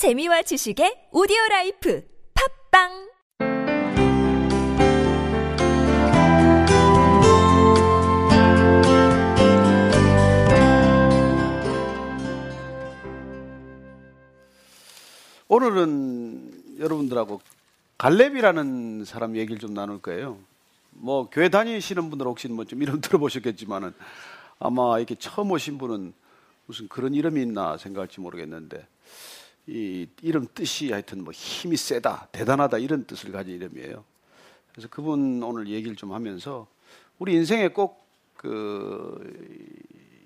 재미와 지식의 오디오라이프 팝빵 오늘은 여러분들하고 갈렙이라는 사람 얘기를 좀 나눌 거예요. 뭐 교회 다니시는 분들 혹시 뭐 좀 이름 들어보셨겠지만은 아마 이렇게 처음 오신 분은 무슨 그런 이름이 있나 생각할지 모르겠는데 이 이름 뜻이 하여튼 뭐 힘이 세다, 대단하다 이런 뜻을 가진 이름이에요. 그래서 그분 오늘 얘기를 좀 하면서 우리 인생에 꼭 그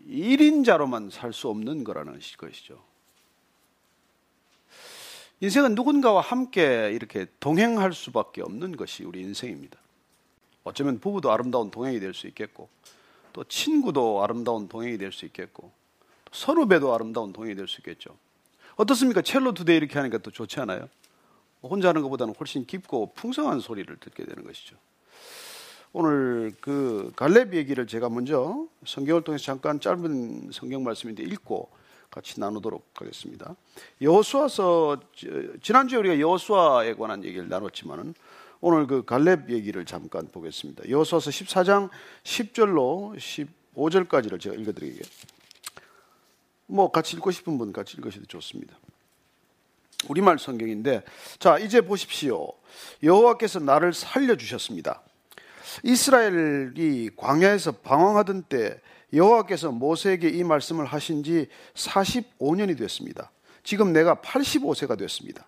1인자로만 살 수 없는 거라는 것이죠. 인생은 누군가와 함께 이렇게 동행할 수밖에 없는 것이 우리 인생입니다. 어쩌면 부부도 아름다운 동행이 될 수 있겠고, 또 친구도 아름다운 동행이 될 수 있겠고, 또 선후배도 아름다운 동행이 될 수 있겠죠. 어떻습니까? 첼로 2대 이렇게 하니까 또 좋지 않아요? 혼자 하는 것보다는 훨씬 깊고 풍성한 소리를 듣게 되는 것이죠. 오늘 그 갈렙 얘기를 제가 먼저 성경을 통해서 잠깐 짧은 성경 말씀인데 읽고 같이 나누도록 하겠습니다. 여호수아서 지난주에 우리가 여호수아에 관한 얘기를 나눴지만은 오늘 그 갈렙 얘기를 잠깐 보겠습니다. 여호수아서 14장 10절로 15절까지를 제가 읽어드릴게요. 뭐 같이 읽고 싶은 분 같이 읽으셔도 좋습니다. 우리말 성경인데, 자 이제 보십시오. 여호와께서 나를 살려주셨습니다. 이스라엘이 광야에서 방황하던 때 여호와께서 모세에게 이 말씀을 하신 지 45년이 됐습니다. 지금 내가 85세가 됐습니다.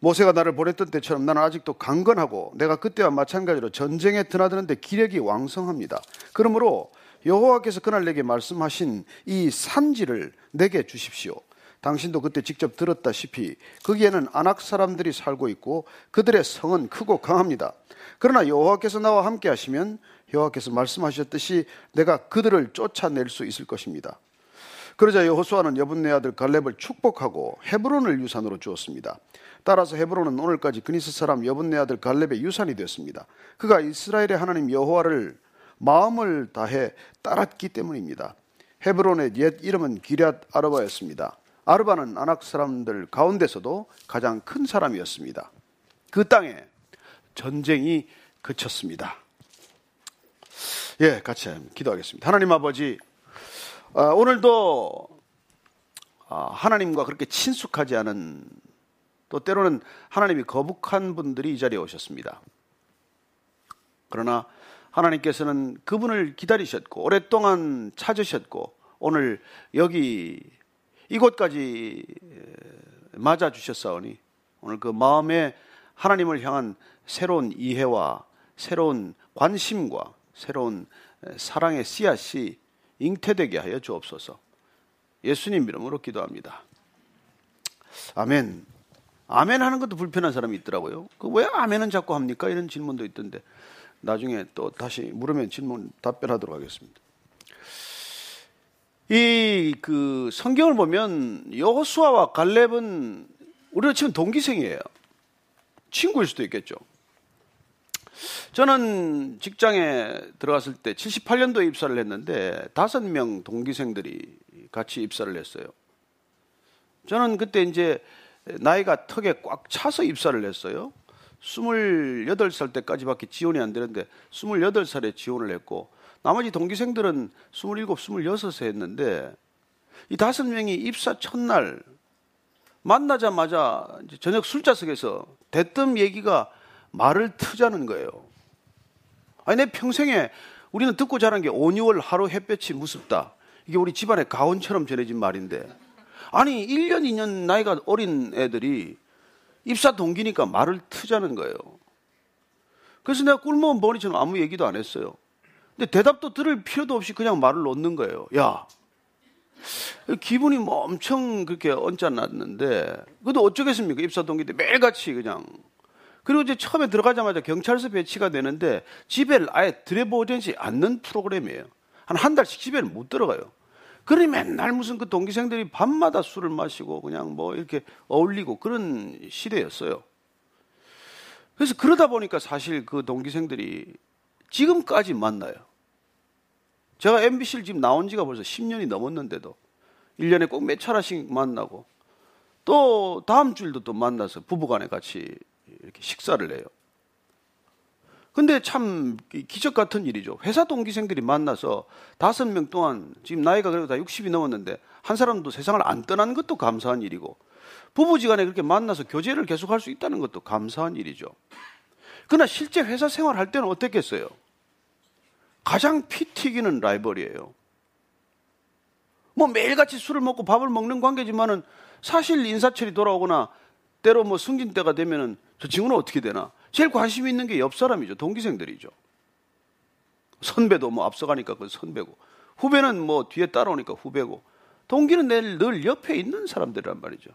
모세가 나를 보냈던 때처럼 나는 아직도 강건하고 내가 그때와 마찬가지로 전쟁에 드나드는데 기력이 왕성합니다. 그러므로 여호와께서 그날 내게 말씀하신 이 산지를 내게 주십시오. 당신도 그때 직접 들었다시피 거기에는 아낙 사람들이 살고 있고 그들의 성은 크고 강합니다. 그러나 여호와께서 나와 함께 하시면 여호와께서 말씀하셨듯이 내가 그들을 쫓아낼 수 있을 것입니다. 그러자 여호수아는 여분네 아들 갈렙을 축복하고 헤브론을 유산으로 주었습니다. 따라서 헤브론은 오늘까지 그니스 사람 여분네 아들 갈렙의 유산이 됐습니다. 그가 이스라엘의 하나님 여호와를 마음을 다해 따랐기 때문입니다. 헤브론의 옛 이름은 기럇 아르바였습니다. 아르바는 아낙 사람들 가운데서도 가장 큰 사람이었습니다. 그 땅에 전쟁이 그쳤습니다. 예, 같이 기도하겠습니다. 하나님 아버지, 오늘도 하나님과 그렇게 친숙하지 않은, 또 때로는 하나님이 거북한 분들이 이 자리에 오셨습니다. 그러나 하나님께서는 그분을 기다리셨고 오랫동안 찾으셨고 오늘 여기 이곳까지 맞아주셨사오니 오늘 그 마음에 하나님을 향한 새로운 이해와 새로운 관심과 새로운 사랑의 씨앗이 잉태되게 하여 주옵소서. 예수님 이름으로 기도합니다. 아멘. 아멘 하는 것도 불편한 사람이 있더라고요. 그 왜 아멘은 자꾸 합니까? 이런 질문도 있던데 나중에 또 다시 물으면 질문 답변하도록 하겠습니다. 이 그 성경을 보면 여호수아와 갈렙은 우리로 치면 동기생이에요. 친구일 수도 있겠죠. 저는 직장에 들어갔을 때 78년도에 입사를 했는데 5명 동기생들이 같이 입사를 했어요. 저는 그때 이제 나이가 턱에 꽉 차서 입사를 했어요. 28살 때까지밖에 지원이 안 되는데 28살에 지원을 했고 나머지 동기생들은 27, 26에 했는데 이 5명이 입사 첫날 만나자마자 이제 저녁 술자석에서 대뜸 얘기가 말을 트자는 거예요. 아니 내 평생에 우리는 듣고 자란 게 5, 6월 하루 햇볕이 무섭다. 이게 우리 집안의 가온처럼 전해진 말인데 아니 1년, 2년 나이가 어린 애들이 입사 동기니까 말을 트자는 거예요. 그래서 내가 꿀먹은 머리처럼 아무 얘기도 안 했어요. 근데 대답도 들을 필요도 없이 그냥 말을 놓는 거예요. 야, 기분이 뭐 엄청 그렇게 언짢았는데 그래도 어쩌겠습니까? 입사 동기인데 매일같이 그냥. 그리고 이제 처음에 들어가자마자 경찰서 배치가 되는데 집에를 아예 들여보내지 않는 프로그램이에요. 한 달씩 집에를 못 들어가요. 그러니 맨날 무슨 그 동기생들이 밤마다 술을 마시고 그냥 뭐 이렇게 어울리고 그런 시대였어요. 그래서 그러다 보니까 사실 그 동기생들이 지금까지 만나요. 제가 MBC를 지금 나온 지가 벌써 10년이 넘었는데도 1년에 꼭 몇 차례씩 만나고 또 다음 주일도 또 만나서 부부간에 같이 이렇게 식사를 해요. 근데 참 기적 같은 일이죠. 회사 동기생들이 만나서 5명 동안, 지금 나이가 그래도 다 60이 넘었는데 한 사람도 세상을 안 떠난 것도 감사한 일이고, 부부지간에 그렇게 만나서 교제를 계속할 수 있다는 것도 감사한 일이죠. 그러나 실제 회사 생활할 때는 어땠겠어요? 가장 피 튀기는 라이벌이에요. 뭐 매일같이 술을 먹고 밥을 먹는 관계지만은 사실 인사철이 돌아오거나 때로 뭐 승진 때가 되면은 저 친구는 어떻게 되나? 제일 관심이 있는 게 옆 사람이죠. 동기생들이죠. 선배도 뭐 앞서가니까 그 선배고, 후배는 뭐 뒤에 따라오니까 후배고, 동기는 늘 옆에 있는 사람들이란 말이죠.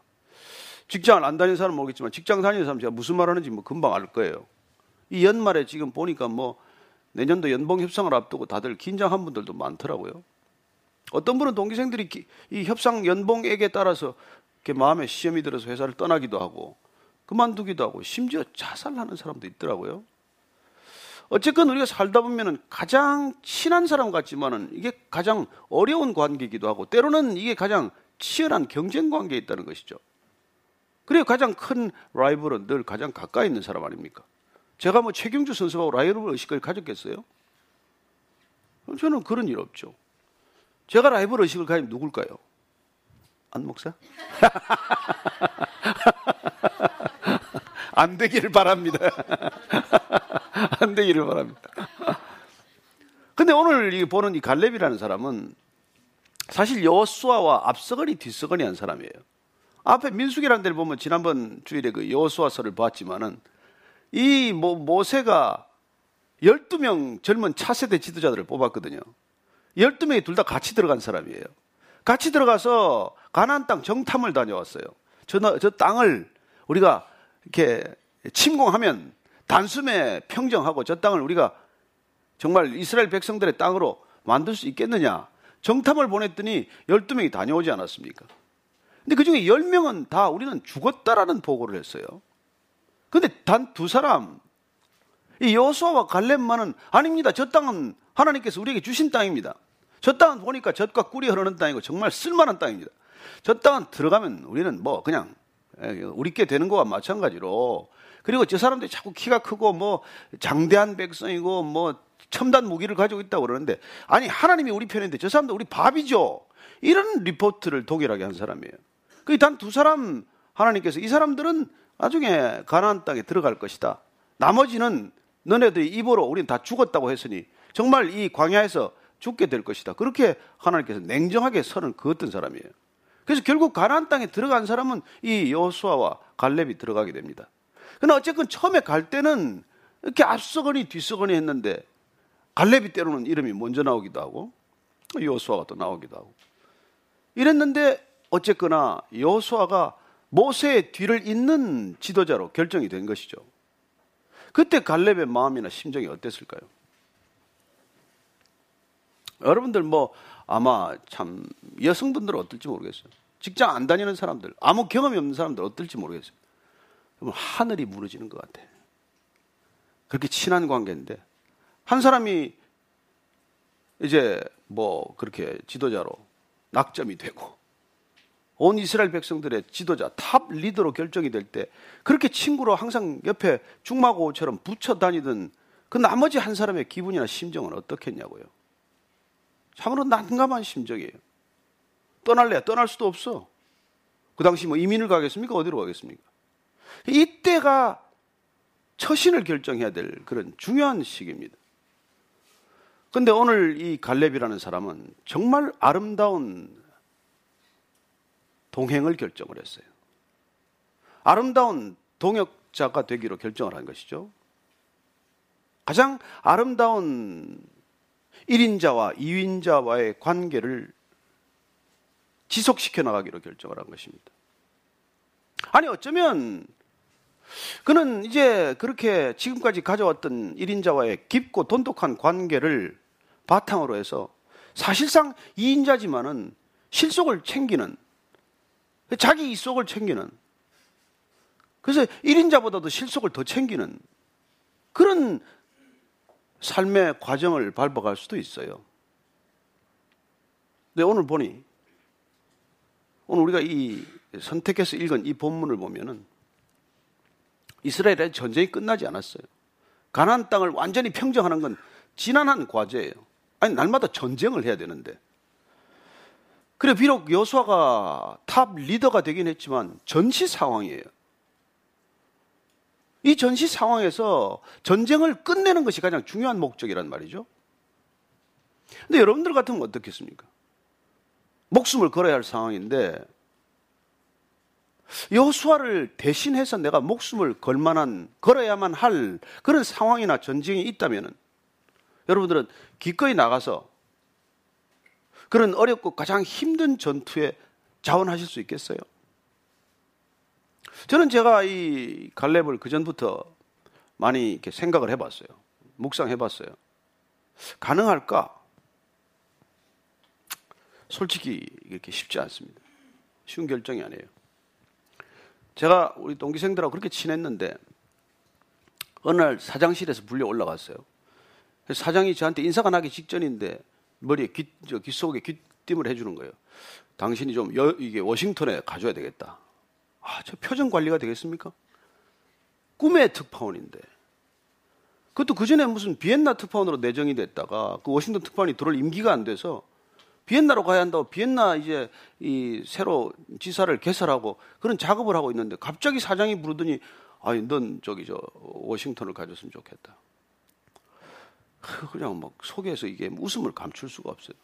직장을 안 다니는 사람은 모르겠지만 직장 다니는 사람 제가 무슨 말 하는지 뭐 금방 알 거예요. 이 연말에 지금 보니까 뭐 내년도 연봉 협상을 앞두고 다들 긴장한 분들도 많더라고요. 어떤 분은 동기생들이 이 협상 연봉액에 따라서 이렇게 마음에 시험이 들어서 회사를 떠나기도 하고 그만두기도 하고 심지어 자살하는 사람도 있더라고요. 어쨌건 우리가 살다 보면은 가장 친한 사람 같지만은 이게 가장 어려운 관계이기도 하고, 때로는 이게 가장 치열한 경쟁 관계에 있다는 것이죠. 그리고 가장 큰 라이벌은 늘 가장 가까이 있는 사람 아닙니까? 제가 뭐 최경주 선수하고 라이벌 의식을 가졌겠어요? 저는 그런 일 없죠. 제가 라이벌 의식을 가지면 누굴까요? 안 목사? 안 되기를 바랍니다. 안 되기를 바랍니다. 근데 오늘 보는 이 갈렙이라는 사람은 사실 여호수아와 앞서거니 뒤서거니 한 사람이에요. 앞에 민수기라는 데를 보면 지난번 주일에 그 여호수아서를 봤지만은 이 모세가 12명 젊은 차세대 지도자들을 뽑았거든요. 12명이 둘 다 같이 들어간 사람이에요. 같이 들어가서 가나안 땅 정탐을 다녀왔어요. 저 땅을 우리가 이렇게 침공하면 단숨에 평정하고 저 땅을 우리가 정말 이스라엘 백성들의 땅으로 만들 수 있겠느냐. 정탐을 보냈더니 12명이 다녀오지 않았습니까? 근데 그 중에 10명은 다 우리는 죽었다라는 보고를 했어요. 근데 단 2사람, 이 여호수아와 갈렙만은 아닙니다. 저 땅은 하나님께서 우리에게 주신 땅입니다. 저 땅은 보니까 젖과 꿀이 흐르는 땅이고 정말 쓸만한 땅입니다. 저 땅은 들어가면 우리는 뭐 그냥 우리께 되는 거와 마찬가지로, 그리고 저 사람들이 자꾸 키가 크고 뭐 장대한 백성이고 뭐 첨단 무기를 가지고 있다고 그러는데, 아니 하나님이 우리 편인데 저 사람들 우리 밥이죠. 이런 리포트를 동일하게 한 사람이에요. 그 단 2사람 하나님께서 이 사람들은 나중에 가나안 땅에 들어갈 것이다, 나머지는 너네들이 입으로 우린 다 죽었다고 했으니 정말 이 광야에서 죽게 될 것이다, 그렇게 하나님께서 냉정하게 선을 그었던 사람이에요. 그래서 결국 가나안 땅에 들어간 사람은 이 여호수아와 갈렙이 들어가게 됩니다. 그러나 어쨌든 처음에 갈 때는 이렇게 앞서거니 뒤서거니 했는데 갈렙이 때로는 이름이 먼저 나오기도 하고 여호수아가 또 나오기도 하고 이랬는데, 어쨌거나 여호수아가 모세의 뒤를 잇는 지도자로 결정이 된 것이죠. 그때 갈렙의 마음이나 심정이 어땠을까요? 여러분들 뭐 아마 참 여성분들은 어떨지 모르겠어요. 직장 안 다니는 사람들, 아무 경험이 없는 사람들 어떨지 모르겠어요. 하늘이 무너지는 것 같아. 그렇게 친한 관계인데 한 사람이 이제 뭐 그렇게 지도자로 낙점이 되고 온 이스라엘 백성들의 지도자, 탑 리더로 결정이 될 때 그렇게 친구로 항상 옆에 중마고우처럼 붙여 다니던 그 나머지 한 사람의 기분이나 심정은 어떻겠냐고요. 참으로 난감한 심정이에요. 떠날래야 떠날 수도 없어. 그 당시 뭐 이민을 가겠습니까? 어디로 가겠습니까? 이때가 처신을 결정해야 될 그런 중요한 시기입니다. 근데 오늘 이 갈렙이라는 사람은 정말 아름다운 동행을 결정을 했어요. 아름다운 동역자가 되기로 결정을 한 것이죠. 가장 아름다운 1인자와 2인자와의 관계를 지속시켜 나가기로 결정을 한 것입니다. 아니 어쩌면 그는 이제 그렇게 지금까지 가져왔던 1인자와의 깊고 돈독한 관계를 바탕으로 해서 사실상 2인자지만은 실속을 챙기는, 자기 이속을 챙기는, 그래서 1인자보다도 실속을 더 챙기는 그런 삶의 과정을 밟아갈 수도 있어요. 근데 오늘 보니 오늘 우리가 이 선택해서 읽은 이 본문을 보면은 이스라엘의 전쟁이 끝나지 않았어요. 가나안 땅을 완전히 평정하는 건 지난한 과제예요. 아니 날마다 전쟁을 해야 되는데. 그래 비록 여호수아가 탑 리더가 되긴 했지만 전시 상황이에요. 이 전시 상황에서 전쟁을 끝내는 것이 가장 중요한 목적이란 말이죠. 근데 여러분들 같으면 어떻겠습니까? 목숨을 걸어야 할 상황인데 여호수아를 대신해서 내가 목숨을 걸어야만 할 그런 상황이나 전쟁이 있다면 여러분들은 기꺼이 나가서 그런 어렵고 가장 힘든 전투에 자원하실 수 있겠어요? 저는 제가 이 갈렙을 그전부터 많이 이렇게 생각을 해봤어요. 묵상해봤어요. 가능할까? 솔직히 이렇게 쉽지 않습니다. 쉬운 결정이 아니에요. 제가 우리 동기생들하고 그렇게 친했는데 어느 날 사장실에서 불려 올라갔어요. 사장이 저한테 인사가 나기 직전인데 머리에 귓속에 귓뜸을 해주는 거예요. 당신이 좀 이게 워싱턴에 가줘야 되겠다. 아, 저 표정 관리가 되겠습니까? 꿈의 특파원인데 그것도 그 전에 무슨 비엔나 특파원으로 내정이 됐다가 그 워싱턴 특파원이 들어올 임기가 안 돼서 비엔나로 가야 한다고 비엔나 이제 이 새로 지사를 개설하고 그런 작업을 하고 있는데 갑자기 사장이 부르더니 아니 넌 저기 저 워싱턴을 가줬으면 좋겠다. 그냥 막 속에서 이게 웃음을 감출 수가 없어요.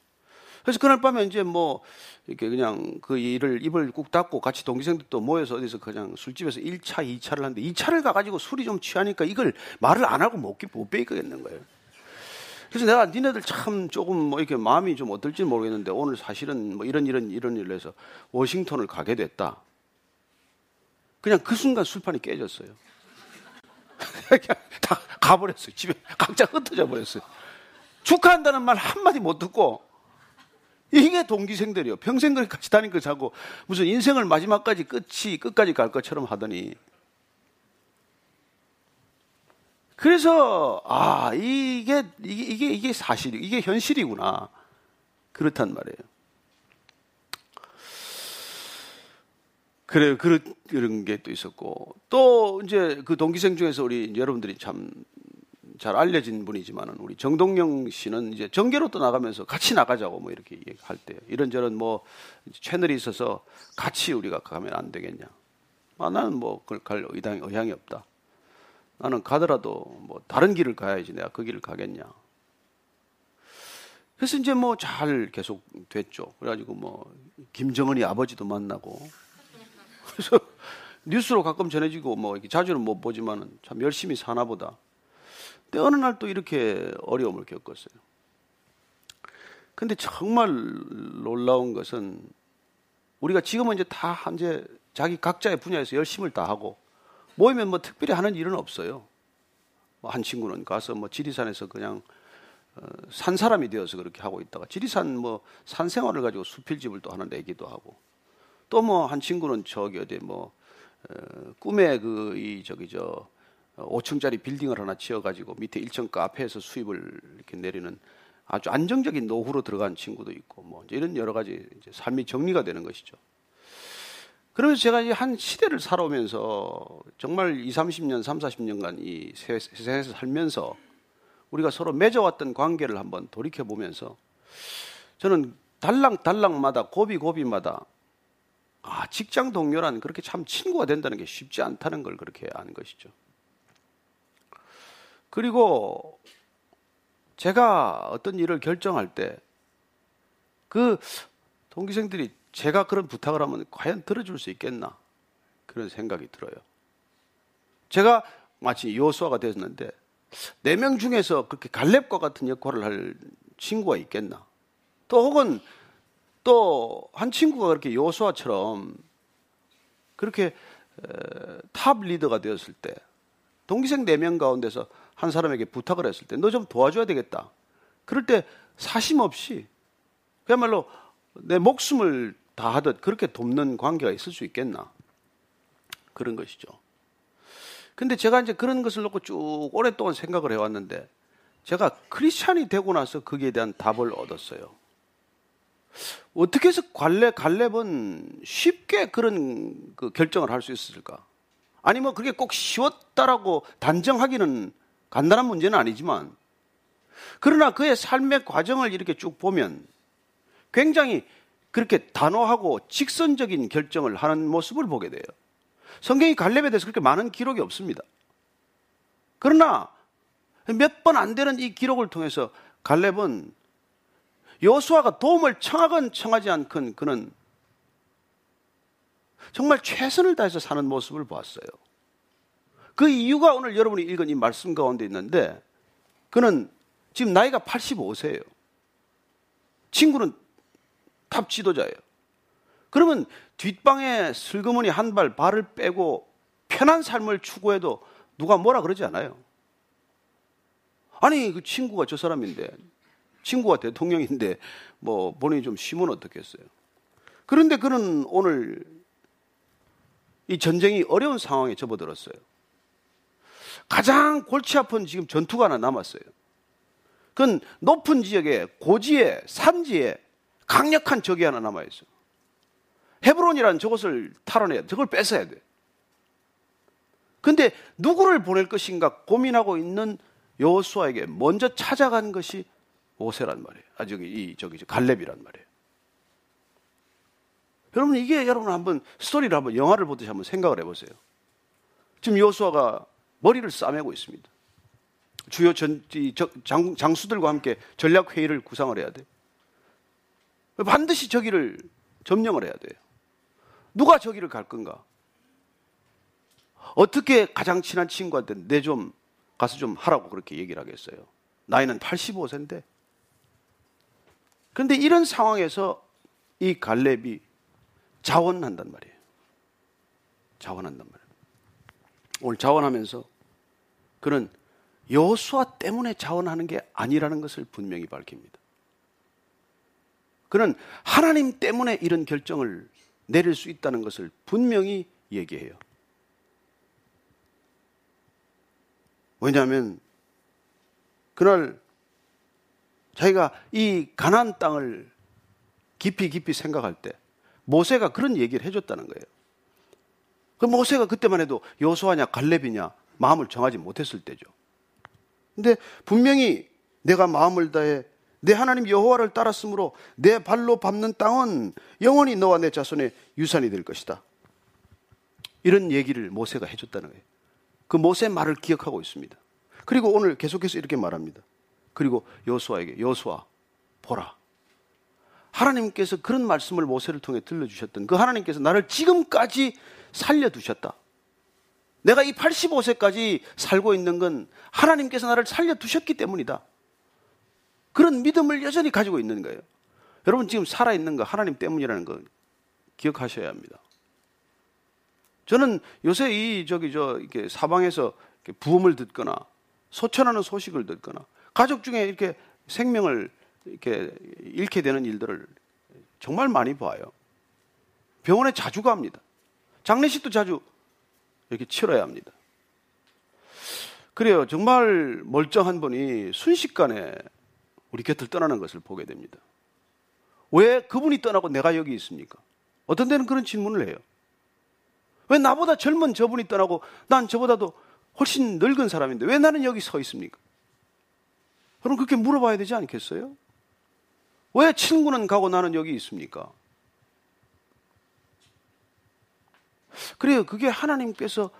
그래서 그날 밤에 이제 뭐 이렇게 그냥 그 일을 입을 꾹 닫고 같이 동기생들도 모여서 어디서 그냥 술집에서 1차, 2차를 하는데 2차를 가가지고 술이 좀 취하니까 이걸 말을 안 하고 못 빼겠는 거예요. 그래서 내가 니네들 참 조금 뭐 이렇게 마음이 좀 어떨지 모르겠는데 오늘 사실은 뭐 이런 일을 해서 워싱턴을 가게 됐다. 그냥 그 순간 술판이 깨졌어요. 그냥 다 가버렸어요. 집에 각자 흩어져 버렸어요. 축하한다는 말 한마디 못 듣고 이게 동기생들이요. 평생 그렇게 같이 다닌 거 자고 무슨 인생을 마지막까지 끝까지 갈 것처럼 하더니 그래서 아 이게 사실 이게 현실이구나 그렇단 말이에요. 그래요. 그런 게 또 있었고 또 이제 그 동기생 중에서 우리 여러분들이 참 잘 알려진 분이지만은 우리 정동영 씨는 이제 정계로 또 나가면서 같이 나가자고 뭐 이렇게 할 때요. 이런저런 뭐 채널이 있어서 같이 우리가 가면 안 되겠냐. 아 나는 뭐 그걸 갈 의향이 없다. 나는 가더라도 뭐 다른 길을 가야지 내가 그 길을 가겠냐. 그래서 이제 뭐 잘 계속 됐죠. 그래가지고 뭐 김정은이 아버지도 만나고 그래서 뉴스로 가끔 전해지고 뭐 이렇게 자주는 못 보지만은 참 열심히 사나 보다. 근데 어느 날 또 이렇게 어려움을 겪었어요. 근데 정말 놀라운 것은 우리가 지금은 이제 다 이제 자기 각자의 분야에서 열심을 다 하고 모이면 뭐 특별히 하는 일은 없어요. 뭐 한 친구는 가서 뭐 지리산에서 그냥 산 사람이 되어서 그렇게 하고 있다가 지리산 뭐 산 생활을 가지고 수필집을 또 하나 내기도 하고 또 뭐 한 친구는 저기 어디 뭐 꿈에 그 이 저기 저 5층짜리 빌딩을 하나 지어가지고 밑에 1층 카페에서 수입을 이렇게 내리는 아주 안정적인 노후로 들어간 친구도 있고 뭐 이런 여러 가지 이제 삶이 정리가 되는 것이죠. 그러면서 제가 이제 한 시대를 살아오면서 정말 20, 30년, 30, 40년간 이 세상에서 살면서 우리가 서로 맺어왔던 관계를 한번 돌이켜보면서 저는 달랑달랑마다 고비고비마다 아, 직장 동료란 그렇게 참 친구가 된다는 게 쉽지 않다는 걸 그렇게 아는 것이죠. 그리고 제가 어떤 일을 결정할 때 그 동기생들이 제가 그런 부탁을 하면 과연 들어줄 수 있겠나 그런 생각이 들어요. 제가 마치 여호수아가 됐는데 4명 중에서 그렇게 갈렙과 같은 역할을 할 친구가 있겠나 또 혹은 또 한 친구가 그렇게 여호수아처럼 그렇게 탑 리더가 되었을 때 동기생 4명 가운데서 한 사람에게 부탁을 했을 때 너 좀 도와줘야 되겠다. 그럴 때 사심 없이 그야말로 내 목숨을 다하듯 그렇게 돕는 관계가 있을 수 있겠나. 그런 것이죠. 근데 제가 이제 그런 것을 놓고 쭉 오랫동안 생각을 해왔는데 제가 크리스찬이 되고 나서 거기에 대한 답을 얻었어요. 어떻게 해서 갈렙은 쉽게 그런 그 결정을 할 수 있었을까? 아니 뭐 그게 꼭 쉬웠다라고 단정하기는 간단한 문제는 아니지만, 그러나 그의 삶의 과정을 이렇게 쭉 보면 굉장히 그렇게 단호하고 직선적인 결정을 하는 모습을 보게 돼요. 성경이 갈렙에 대해서 그렇게 많은 기록이 없습니다. 그러나 몇 번 안 되는 이 기록을 통해서 갈렙은 여호수아가 도움을 청하건 청하지 않건 그는 정말 최선을 다해서 사는 모습을 보았어요. 그 이유가 오늘 여러분이 읽은 이 말씀 가운데 있는데, 그는 지금 나이가 85세예요. 친구는 탑 지도자예요. 그러면 뒷방에 슬그머니 한 발 발을 빼고 편한 삶을 추구해도 누가 뭐라 그러지 않아요. 아니 그 친구가 저 사람인데, 친구가 대통령인데 뭐 본인이 좀 쉬면 어떻겠어요. 그런데 그는 오늘 이 전쟁이 어려운 상황에 접어들었어요. 가장 골치 아픈 지금 전투가 하나 남았어요. 그건 높은 지역에, 고지에, 산지에 강력한 적이 하나 남아있어요. 헤브론이라는 저것을 탈환해야 돼. 저걸 뺏어야 돼. 근데 누구를 보낼 것인가 고민하고 있는 여호수아에게 먼저 찾아간 것이 모세란 말이에요. 갈렙이란 말이에요. 여러분, 이게 여러분 한번 스토리를 한번 영화를 보듯이 한번 생각을 해보세요. 지금 여호수아가 머리를 싸매고 있습니다. 주요 장수들과 함께 전략회의를 구상을 해야 돼요. 반드시 저기를 점령을 해야 돼요. 누가 저기를 갈 건가? 어떻게 가장 친한 친구한테 내 좀 가서 좀 하라고 그렇게 얘기를 하겠어요. 나이는 85세인데. 그런데 이런 상황에서 이 갈렙이 자원한단 말이에요. 오늘 자원하면서 그는 여호수아 때문에 자원하는 게 아니라는 것을 분명히 밝힙니다. 그는 하나님 때문에 이런 결정을 내릴 수 있다는 것을 분명히 얘기해요. 왜냐하면 그날 자기가 이 가나안 땅을 깊이 생각할 때 모세가 그런 얘기를 해줬다는 거예요. 그 모세가 그때만 해도 여호수아냐 갈렙이냐 마음을 정하지 못했을 때죠. 근데 분명히 내가 마음을 다해 내 하나님 여호와를 따랐으므로 내 발로 밟는 땅은 영원히 너와 내 자손의 유산이 될 것이다. 이런 얘기를 모세가 해줬다는 거예요. 그 모세의 말을 기억하고 있습니다. 그리고 오늘 계속해서 이렇게 말합니다. 그리고 여호수아에게, 여호수아 보라, 하나님께서 그런 말씀을 모세를 통해 들려주셨던 그 하나님께서 나를 지금까지 살려두셨다. 내가 이 85세까지 살고 있는 건 하나님께서 나를 살려두셨기 때문이다. 그런 믿음을 여전히 가지고 있는 거예요. 여러분 지금 살아있는 거 하나님 때문이라는 거 기억하셔야 합니다. 저는 요새 이렇게 사방에서 이렇게 부음을 듣거나 소천하는 소식을 듣거나 가족 중에 이렇게 생명을 이렇게 잃게 되는 일들을 정말 많이 봐요. 병원에 자주 갑니다. 장례식도 자주 이렇게 치러야 합니다. 그래요. 정말 멀쩡한 분이 순식간에 우리 곁을 떠나는 것을 보게 됩니다. 왜 그분이 떠나고 내가 여기 있습니까? 어떤 데는 그런 질문을 해요. 왜 나보다 젊은 저분이 떠나고 난 저보다도 훨씬 늙은 사람인데 왜 나는 여기 서 있습니까? 그럼 그렇게 물어봐야 되지 않겠어요? 왜 친구는 가고 나는 여기 있습니까? 그래요. 그게 하나님께서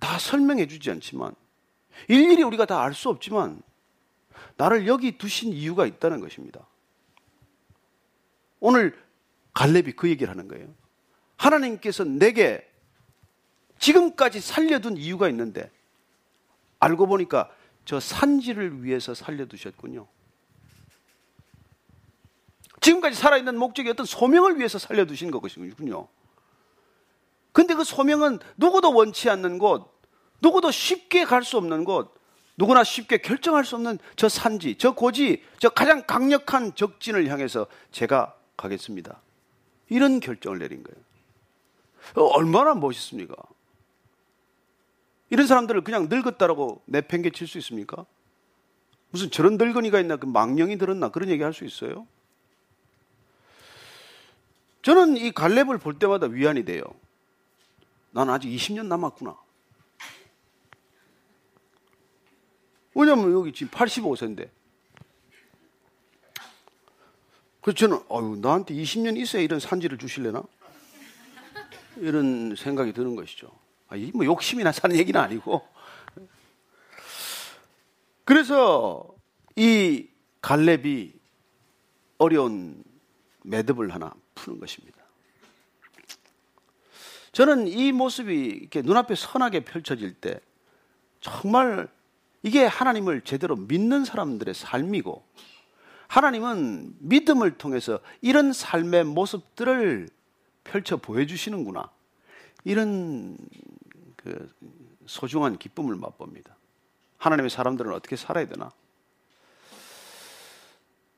다 설명해 주지 않지만, 일일이 우리가 다 알 수 없지만 나를 여기 두신 이유가 있다는 것입니다. 오늘 갈렙이 그 얘기를 하는 거예요. 하나님께서 내게 지금까지 살려둔 이유가 있는데 알고 보니까 저 산지를 위해서 살려두셨군요. 지금까지 살아있는 목적이 어떤 소명을 위해서 살려두신 것이군요. 근데 그 소명은 누구도 원치 않는 곳, 누구도 쉽게 갈 수 없는 곳, 누구나 쉽게 결정할 수 없는 저 산지, 저 고지, 저 가장 강력한 적진을 향해서 제가 가겠습니다. 이런 결정을 내린 거예요. 얼마나 멋있습니까? 이런 사람들을 그냥 늙었다라고 내팽개칠 수 있습니까? 무슨 저런 늙은이가 있나, 그 망령이 들었나 그런 얘기 할 수 있어요? 저는 이 갈렙을 볼 때마다 위안이 돼요. 난 아직 20년 남았구나. 왜냐면 여기 지금 85세인데. 그래서 저는 아유, 나한테 20년 있어야 이런 산지를 주실래나? 이런 생각이 드는 것이죠. 아니, 뭐 욕심이나 사는 얘기는 아니고. 그래서 이 갈렙이 어려운 매듭을 하나 푸는 것입니다. 저는 이 모습이 이렇게 눈앞에 선하게 펼쳐질 때 정말 이게 하나님을 제대로 믿는 사람들의 삶이고, 하나님은 믿음을 통해서 이런 삶의 모습들을 펼쳐 보여주시는구나, 이런 그 소중한 기쁨을 맛봅니다. 하나님의 사람들은 어떻게 살아야 되나?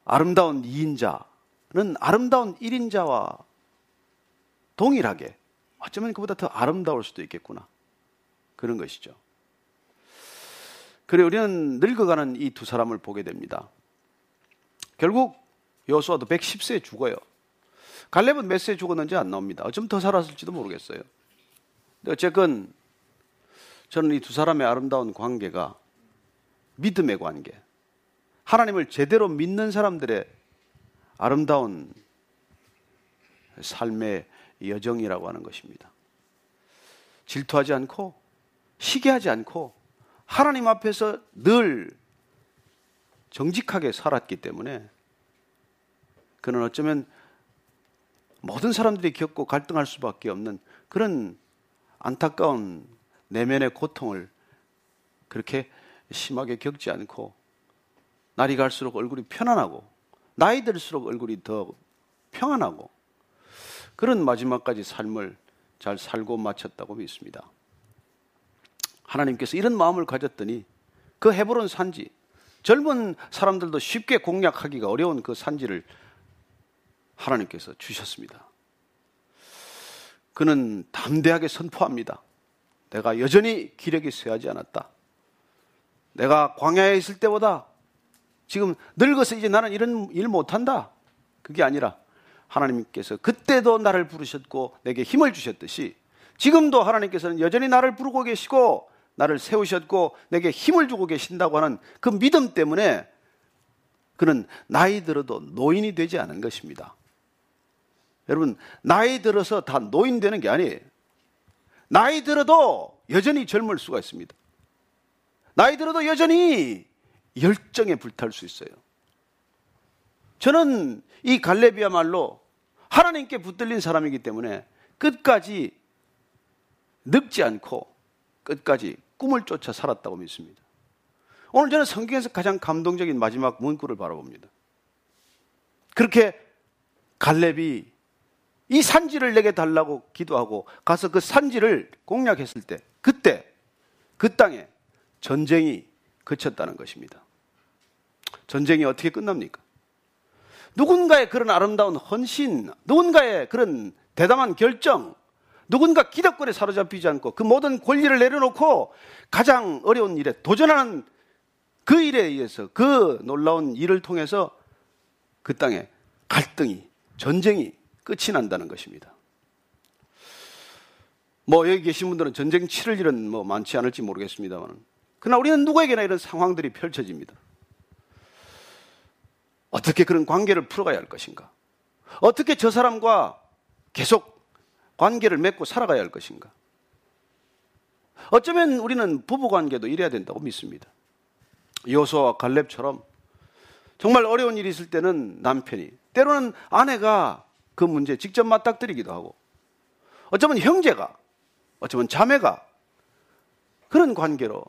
아름다운 2인자는 아름다운 1인자와 동일하게 어쩌면 그보다 더 아름다울 수도 있겠구나, 그런 것이죠. 그래 우리는 늙어가는 이 두 사람을 보게 됩니다. 결국 여호수아도 110세에 죽어요. 갈렙은 몇 세에 죽었는지 안 나옵니다. 어쩌면 더 살았을지도 모르겠어요. 근데 어쨌건 저는 이 두 사람의 아름다운 관계가 믿음의 관계, 하나님을 제대로 믿는 사람들의 아름다운 삶의 여정이라고 하는 것입니다. 질투하지 않고 시기하지 않고 하나님 앞에서 늘 정직하게 살았기 때문에 그는 어쩌면 모든 사람들이 겪고 갈등할 수밖에 없는 그런 안타까운 내면의 고통을 그렇게 심하게 겪지 않고, 날이 갈수록 얼굴이 편안하고 나이 들수록 얼굴이 더 평안하고 그런 마지막까지 삶을 잘 살고 마쳤다고 믿습니다. 하나님께서 이런 마음을 가졌더니 그 헤브론 산지, 젊은 사람들도 쉽게 공략하기가 어려운 그 산지를 하나님께서 주셨습니다. 그는 담대하게 선포합니다. 내가 여전히 기력이 쇠하지 않았다. 내가 광야에 있을 때보다 지금 늙어서 이제 나는 이런 일 못한다, 그게 아니라 하나님께서 그때도 나를 부르셨고 내게 힘을 주셨듯이 지금도 하나님께서는 여전히 나를 부르고 계시고 나를 세우셨고 내게 힘을 주고 계신다고 하는 그 믿음 때문에 그는 나이 들어도 노인이 되지 않은 것입니다. 여러분, 나이 들어서 다 노인 되는 게 아니에요. 나이 들어도 여전히 젊을 수가 있습니다. 나이 들어도 여전히 열정에 불탈 수 있어요. 저는 이 갈렙이야말로 하나님께 붙들린 사람이기 때문에 끝까지 늙지 않고 끝까지 꿈을 쫓아 살았다고 믿습니다. 오늘 저는 성경에서 가장 감동적인 마지막 문구를 바라봅니다. 그렇게 갈렙이 이 산지를 내게 달라고 기도하고 가서 그 산지를 공략했을 때, 그때 그 땅에 전쟁이 그쳤다는 것입니다. 전쟁이 어떻게 끝납니까? 누군가의 그런 아름다운 헌신, 누군가의 그런 대담한 결정, 누군가 기득권에 사로잡히지 않고 그 모든 권리를 내려놓고 가장 어려운 일에 도전하는 그 일에 의해서, 그 놀라운 일을 통해서 그 땅에 갈등이, 전쟁이 끝이 난다는 것입니다. 뭐 여기 계신 분들은 전쟁 치를 일은 뭐 많지 않을지 모르겠습니다만, 그러나 우리는 누구에게나 이런 상황들이 펼쳐집니다. 어떻게 그런 관계를 풀어가야 할 것인가? 어떻게 저 사람과 계속 관계를 맺고 살아가야 할 것인가? 어쩌면 우리는 부부관계도 이래야 된다고 믿습니다. 여호수아와 갈렙처럼 정말 어려운 일이 있을 때는 남편이, 때로는 아내가 그 문제에 직접 맞닥뜨리기도 하고, 어쩌면 형제가, 어쩌면 자매가, 그런 관계로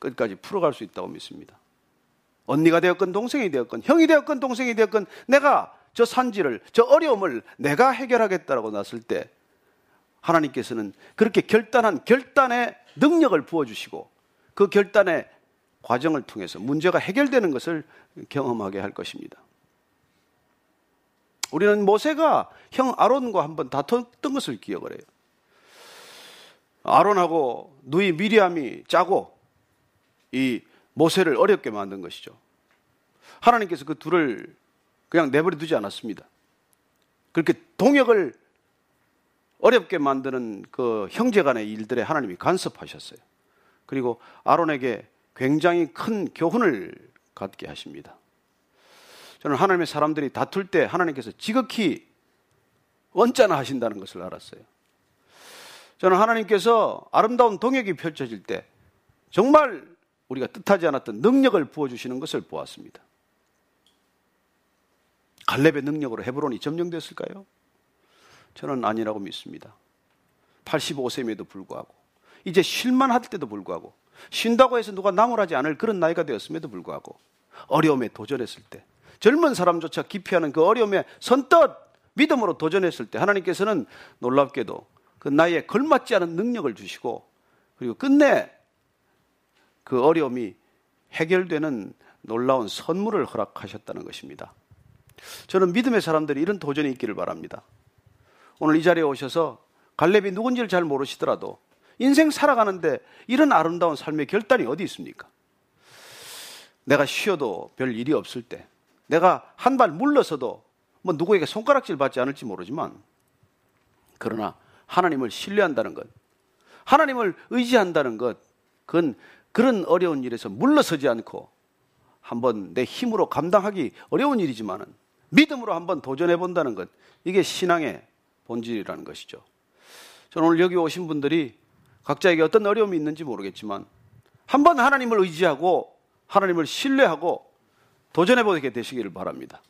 끝까지 풀어갈 수 있다고 믿습니다. 언니가 되었건 동생이 되었건 형이 되었건 동생이 되었건, 내가 저 산지를, 저 어려움을 내가 해결하겠다라고 났을 때 하나님께서는 그렇게 결단한 결단의 능력을 부어주시고 그 결단의 과정을 통해서 문제가 해결되는 것을 경험하게 할 것입니다. 우리는 모세가 형 아론과 한번 다퉜던 것을 기억을 해요. 아론하고 누이 미리암이 짜고 이 모세를 어렵게 만든 것이죠. 하나님께서 그 둘을 그냥 내버려 두지 않았습니다. 그렇게 동역을 어렵게 만드는 그 형제 간의 일들에 하나님이 간섭하셨어요. 그리고 아론에게 굉장히 큰 교훈을 갖게 하십니다. 저는 하나님의 사람들이 다툴 때 하나님께서 지극히 언짢아하신다는 것을 알았어요. 저는 하나님께서 아름다운 동역이 펼쳐질 때 정말 우리가 뜻하지 않았던 능력을 부어주시는 것을 보았습니다. 갈렙의 능력으로 헤브론이 점령됐을까요? 저는 아니라고 믿습니다. 85세임에도 불구하고, 이제 쉴만 할 때도 불구하고, 쉰다고 해서 누가 나무라지 않을 그런 나이가 되었음에도 불구하고, 어려움에 도전했을 때, 젊은 사람조차 기피하는 그 어려움에 선뜻 믿음으로 도전했을 때 하나님께서는 놀랍게도 그 나이에 걸맞지 않은 능력을 주시고, 그리고 끝내 그 어려움이 해결되는 놀라운 선물을 허락하셨다는 것입니다. 저는 믿음의 사람들이 이런 도전이 있기를 바랍니다. 오늘 이 자리에 오셔서 갈렙이 누군지를 잘 모르시더라도 인생 살아가는데 이런 아름다운 삶의 결단이 어디 있습니까? 내가 쉬어도 별 일이 없을 때, 내가 한 발 물러서도 뭐 누구에게 손가락질 받지 않을지 모르지만, 그러나 하나님을 신뢰한다는 것, 하나님을 의지한다는 것, 그건 그런 어려운 일에서 물러서지 않고 한번 내 힘으로 감당하기 어려운 일이지만은 믿음으로 한번 도전해 본다는 것, 이게 신앙의 본질이라는 것이죠. 저는 오늘 여기 오신 분들이 각자에게 어떤 어려움이 있는지 모르겠지만 한번 하나님을 의지하고 하나님을 신뢰하고 도전해 보게 되시기를 바랍니다.